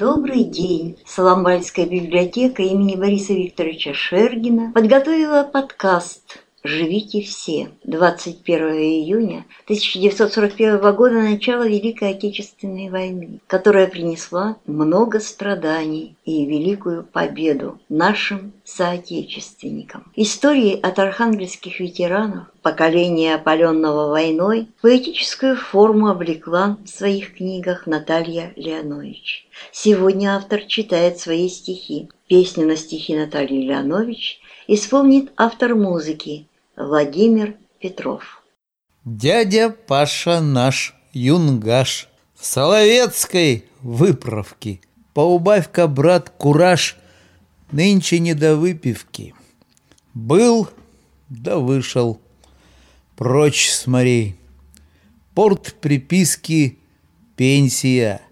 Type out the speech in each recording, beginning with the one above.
Добрый день! Соломбальская библиотека имени Бориса Викторовича Шергина подготовила подкаст «Живите все» 21 июня 1941 года, начало Великой Отечественной войны, которая принесла много страданий и великую победу нашим соотечественникам. Истории от архангельских ветеранов поколение, опаленного войной, поэтическую форму облекла в своих книгах Наталья Леонович. Сегодня автор читает свои стихи. Песню на стихи Натальи Леонович исполнит автор музыки Владимир Петров. Дядя Паша наш юнгаш, в соловецкой выправке, поубавь-ка, брат, кураж, нынче не до выпивки. Был да вышел прочь с морей. Порт приписки пенсия,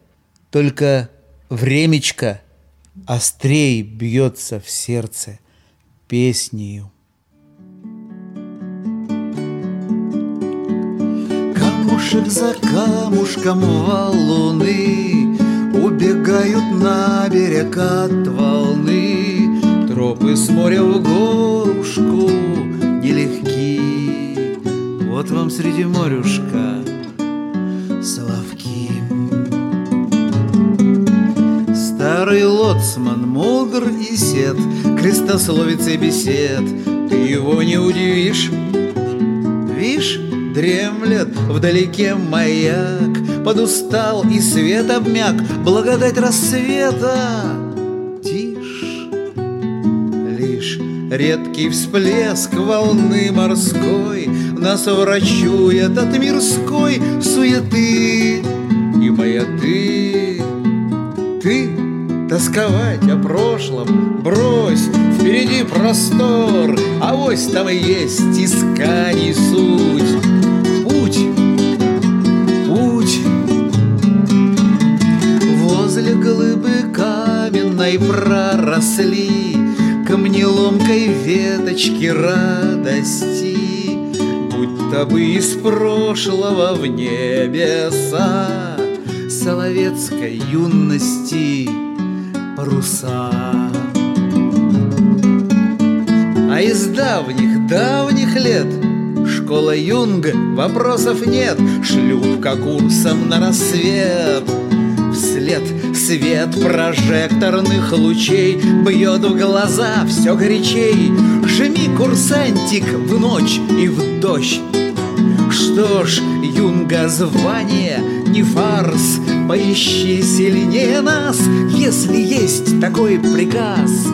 только времечко острей бьется в сердце песнею. Камушек за камушком валуны убегают на берег от волны. Тропы с моря в горушку нелегки. Вот вам среди морюшка соловки. Старый лоцман, мугр и сед, крестословицы бесед, ты его не удивишь. Вишь, дремлет вдалеке маяк, подустал и свет обмяк, благодать рассвета. Тишь, лишь редкий всплеск волны морской нас врачует от мирской суеты и маяты. Ты тосковать о прошлом брось, впереди простор, авось там и есть исканий суть. Путь, путь. Возле глыбы каменной проросли камнеломкой веточки радости, будто бы из прошлого в небеса соловецкой юности паруса. А из давних-давних лет школа Юнга, вопросов нет, шлюпка курсом на рассвет. Вслед свет прожекторных лучей бьет в глаза все горячей. Жми, курсантик, в ночь и в дождь. Что ж, Юнга звание не фарс, поищи сильнее нас, если есть такой приказ.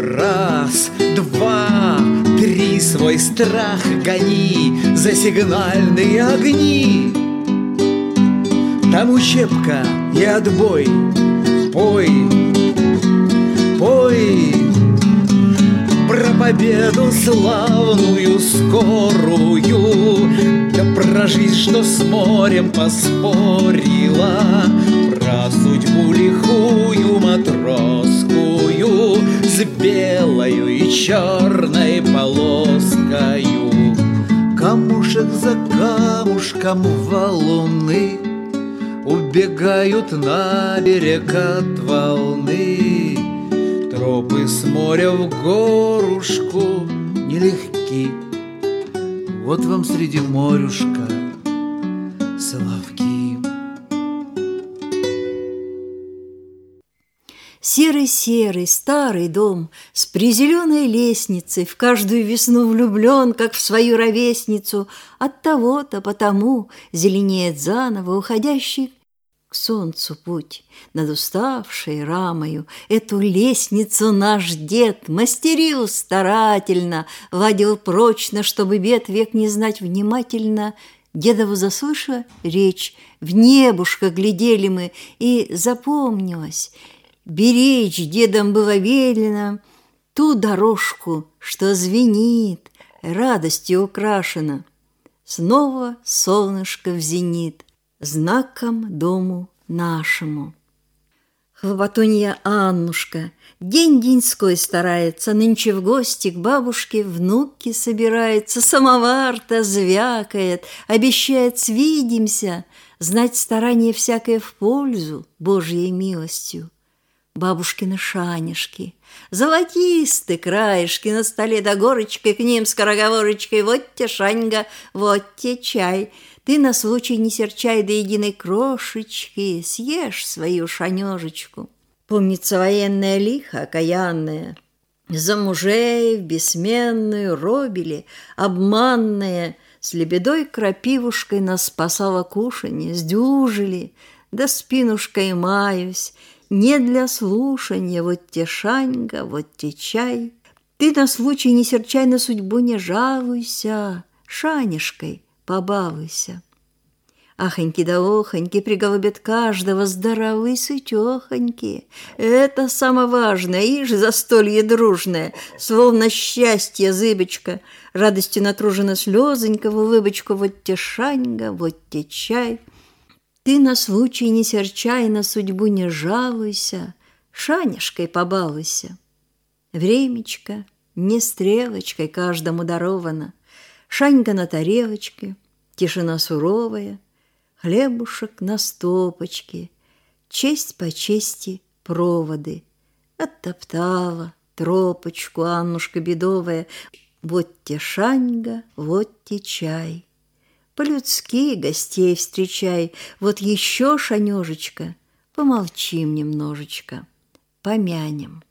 Раз, два, три, свой страх гони за сигнальные огни. Там учебка и отбой, пой, пой. Про победу славную скорую, да про жизнь, что с морем поспорила, про судьбу лихую матросскую с белою и черной полоскою. Камушек за камушком валуны убегают на берег от волны. Тропы с моря в горушку нелегки. Вот вам среди морюшка соловки. Серый-серый старый дом с призеленой лестницей в каждую весну влюблен, как в свою ровесницу. От того-то потому зеленеет заново уходящий к солнцу путь, над уставшей рамою эту лестницу наш дед мастерил старательно, ладил прочно, чтобы бед век не знать внимательно. Дедову заслыша речь, в небушко глядели мы, и запомнилось, беречь дедом было велено ту дорожку, что звенит, радостью украшена. Снова солнышко в зенит знаком дому нашему. Хлопотунья Аннушка день-деньской старается, нынче в гости к бабушке внуки собирается, самовар-то звякает, обещает свидимся, знать старание всякое в пользу Божьей милостью. бабушкины шанишки, золотисты краешки на столе да горочкой, к ним скороговорочкой: вот те шаньга, вот те чай. Ты на случай не серчай до единой крошечки, съешь свою шанежечку. Помнится военное лихо окаянное, за мужей бессменную робили, обманные, с лебедой крапивушкой нас спасало кушанье, сдюжили, да спинушкой маюсь, не для слушания, вот те шаньга, вот те чай. Ты на случай не серчай, на судьбу не жалуйся, шанишкой побавайся. Ахоньки да охоньки приголубят каждого, здоровы сытехоньки. Это самое важное, ишь, застолье дружное, словно счастье зыбочка, радостью натружена слезонька в улыбочку, вот те шаньга, вот те чай. Ты на случай не серчай, на судьбу не жалуйся, шанишкой побалуйся. Времечко не стрелочкой каждому даровано, шанька на тарелочке, тишина суровая, хлебушек на стопочке, честь по чести проводы. Оттоптала тропочку Аннушка бедовая, вот те шаньга, вот те чай. По-людски гостей встречай, вот еще шанежечка, помолчим немножечко, помянем.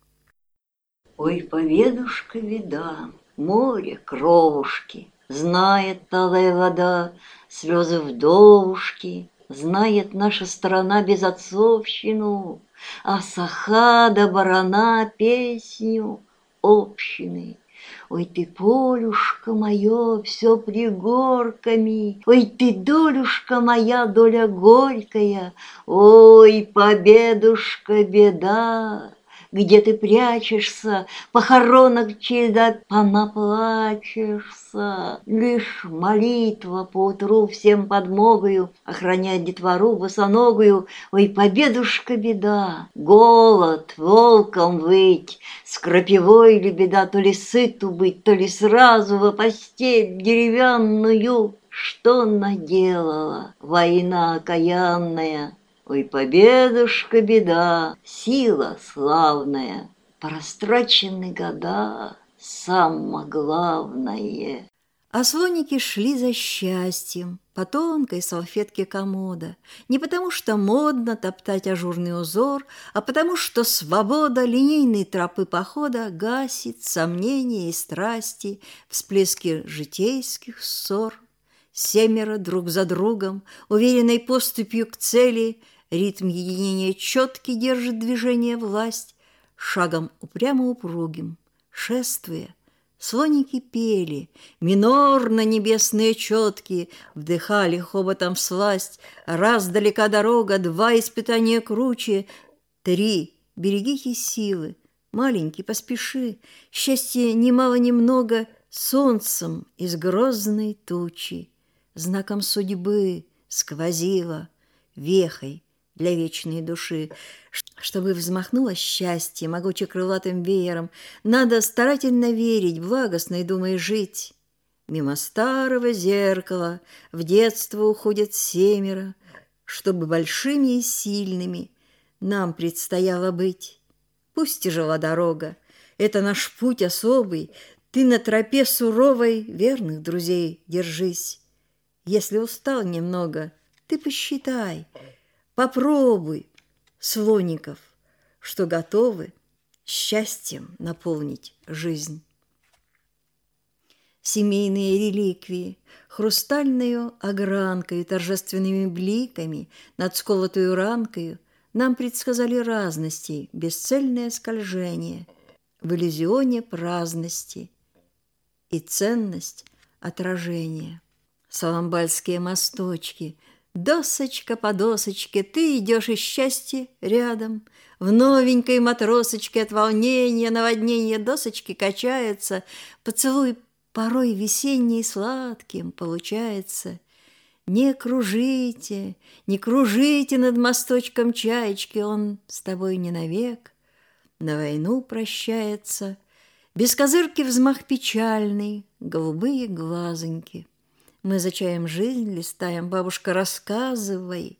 Ой, поведушка вида, море кровушки, знает талая вода, слезы вдовушки, знает наша страна безотцовщину, а саха да барана песню общины. Ой, ты, полюшка мое, все пригорками, ой, ты, долюшка моя, доля горькая, ой, победушка, беда, где ты прячешься, похоронок череда, понаплачешься. Лишь молитва поутру всем подмогою охраняет детвору босоногую. Ой, победушка, беда, голод, волком выть, с крапивой ли беда, то ли сыту быть, то ли сразу во постель деревянную. Что наделала война окаянная? Ой, победушка, беда, сила славная, прострачены года, самое главное. А слоники шли за счастьем по тонкой салфетке комода. Не потому, что модно топтать ажурный узор, а потому, что свобода линейной тропы похода гасит сомнения и страсти, всплески житейских ссор. Семеро друг за другом, уверенной поступью к цели, ритм единения четкий держит движение власть, шагом упрямо-упругим, шествуя, слоники пели, минорно небесные четки, вдыхали хоботом всласть, раз далека дорога, два испытания круче, три берегите силы, маленький поспеши, счастье немало-немного солнцем из грозной тучи, знаком судьбы сквозила вехой для вечной души. Чтобы взмахнуло счастье могуче крылатым веером, надо старательно верить, благостной думой жить. Мимо старого зеркала в детство уходят семеро, чтобы большими и сильными нам предстояло быть. Пусть тяжела дорога, это наш путь особый, ты на тропе суровой верных друзей держись. Если устал немного, ты посчитай, попробуй, слоников, что готовы счастьем наполнить жизнь. Семейные реликвии хрустальную огранкой, торжественными бликами над сколотую ранкою нам предсказали разностей бесцельное скольжение в иллюзионе праздности и ценность отражения. Соломбальские мосточки, досочка по досочке, ты идешь, и счастье рядом. В новенькой матросочке от волнения, наводнения досочки качаются, поцелуй порой весенний сладким получается. Не кружите над мосточком чаечки, он с тобой не навек, на войну прощается. Без козырки взмах печальный, голубые глазоньки. Мы за чаем жизнь листаем, бабушка, рассказывай.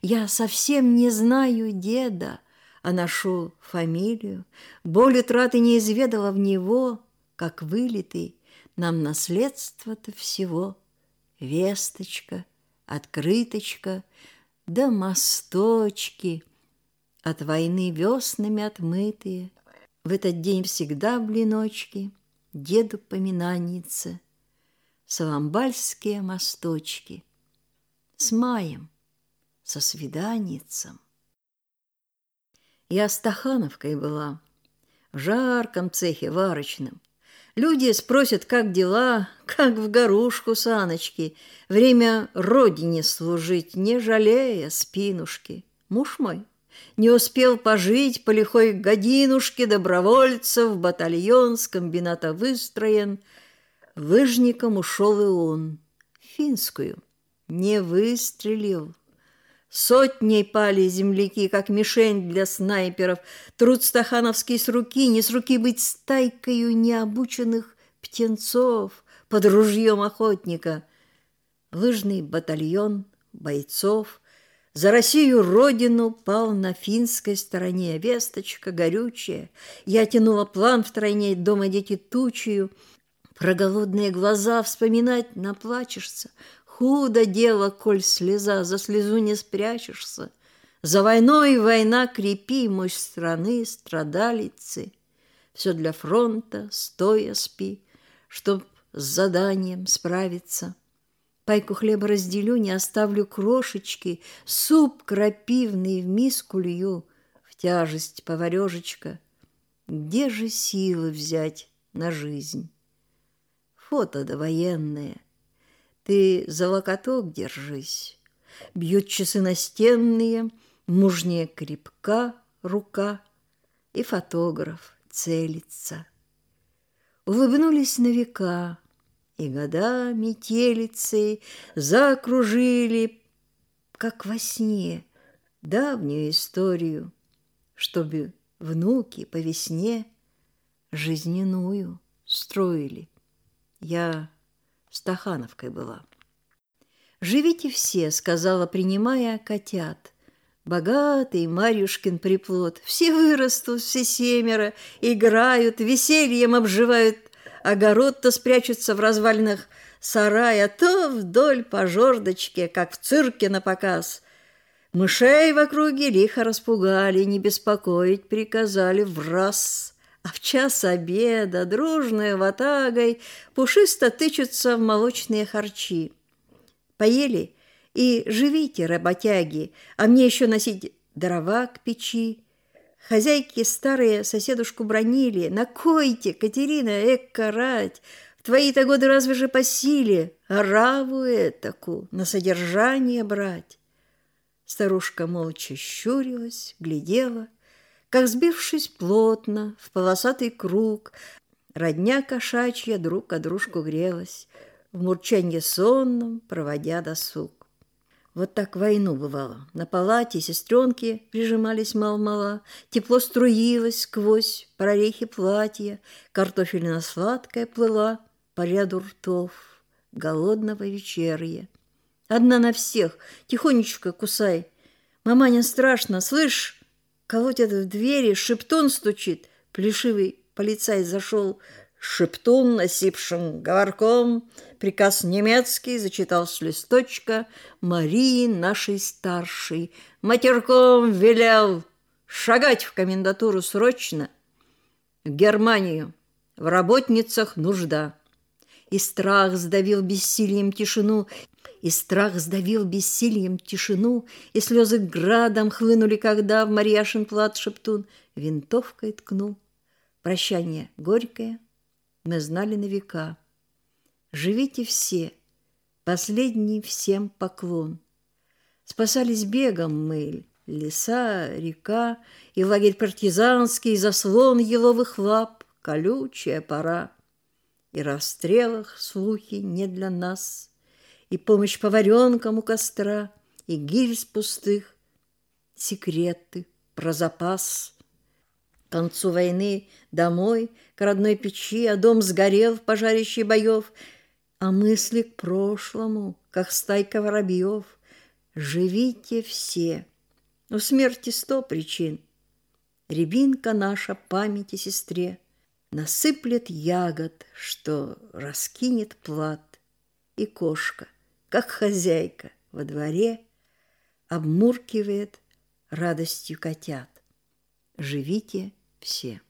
Я совсем не знаю деда, а ношу фамилию. Боль утраты не изведала в него, как вылитый нам наследство-то всего. Весточка, открыточка, да мосточки от войны веснами отмытые. В этот день всегда блиночки деду поминанница, соломбальские мосточки с маем, со свиданницем. Я стахановкой была, в жарком цехе варочном. Люди спросят, как дела, как в горушку саночки. Время родине служить, не жалея спинушки. Муж мой не успел пожить по лихой годинушке, добровольцев в батальон с комбината выстроен. Лыжником ушел и он, финскую, не выстрелил. Сотней пали земляки, как мишень для снайперов. Труд стахановский с руки, не с руки быть стайкою необученных птенцов под ружьем охотника. Лыжный батальон бойцов за Россию родину пал на финской стороне. Весточка горючая. Я тянула план втройне, дома дети тучью. Про голодные глаза вспоминать наплачешься. Худо дело, коль слеза, за слезу не спрячешься. За войной война крепи, мощь страны, страдалицы. Все для фронта, стоя спи, чтоб с заданием справиться. Пайку хлеба разделю, не оставлю крошечки, суп крапивный в миску лью, в тяжесть поварежечка. Где же силы взять на жизнь? Фото довоенное. Ты за локоток держись. Бьют часы настенные, мужнее крепка рука, и фотограф целится. Улыбнулись на века, и года метелицы закружили, как во сне, давнюю историю, чтобы внуки по весне жизненную строили. Я стахановкой была. «Живите все», — сказала, принимая котят. «Богатый Марьюшкин приплод. Все вырастут, все семеро, играют, весельем обживают. Огород то спрячутся в развалинах сарая, то вдоль по жердочке, как в цирке на показ. Мышей в округе лихо распугали, не беспокоить приказали враз». А в час обеда, дружной ватагой, пушисто тычутся в молочные харчи. Поели и живите, работяги, а мне еще носить дрова к печи. Хозяйки старые соседушку бронили. На койте, Катерина, карать, в твои-то годы разве же по силе ораву этаку на содержание брать? Старушка молча щурилась, глядела, как, сбившись плотно в полосатый круг, родня кошачья друг о дружку грелась, в мурчанье сонном проводя досуг. Вот так войну бывало. На палате сестренки прижимались мал-мала, тепло струилось сквозь прорехи платья, картофельно-сладкая плыла по ряду ртов голодного вечерья. Одна на всех, тихонечко кусай. Маманя, страшно, слышь? Колотят в двери, шептун стучит. Плешивый полицай зашел. Шептун насипшим говорком приказ немецкий зачитал с листочка Марии нашей старшей. Матерком велел шагать в комендатуру срочно. В Германию в работницах нужда. И страх сдавил бессилием тишину, и слезы градом хлынули, когда в Марьяшин плат шептун винтовкой ткнул. Прощание горькое мы знали на века. Живите все, последний всем поклон. Спасались бегом мы, леса, река, и лагерь партизанский, и заслон еловых лап, колючая пора. И расстрелах слухи не для нас, и помощь поваренкам у костра, и гильз пустых, секреты про запас. К концу войны домой, к родной печи, а дом сгорел в пожарище боев, а мысли к прошлому, как стайка воробьев. Живите все. У смерти 100 причин, рябинка наша памяти сестре насыплет ягод, что раскинет плат, и кошка, как хозяйка во дворе, обмуркивает радостью котят. Живите все!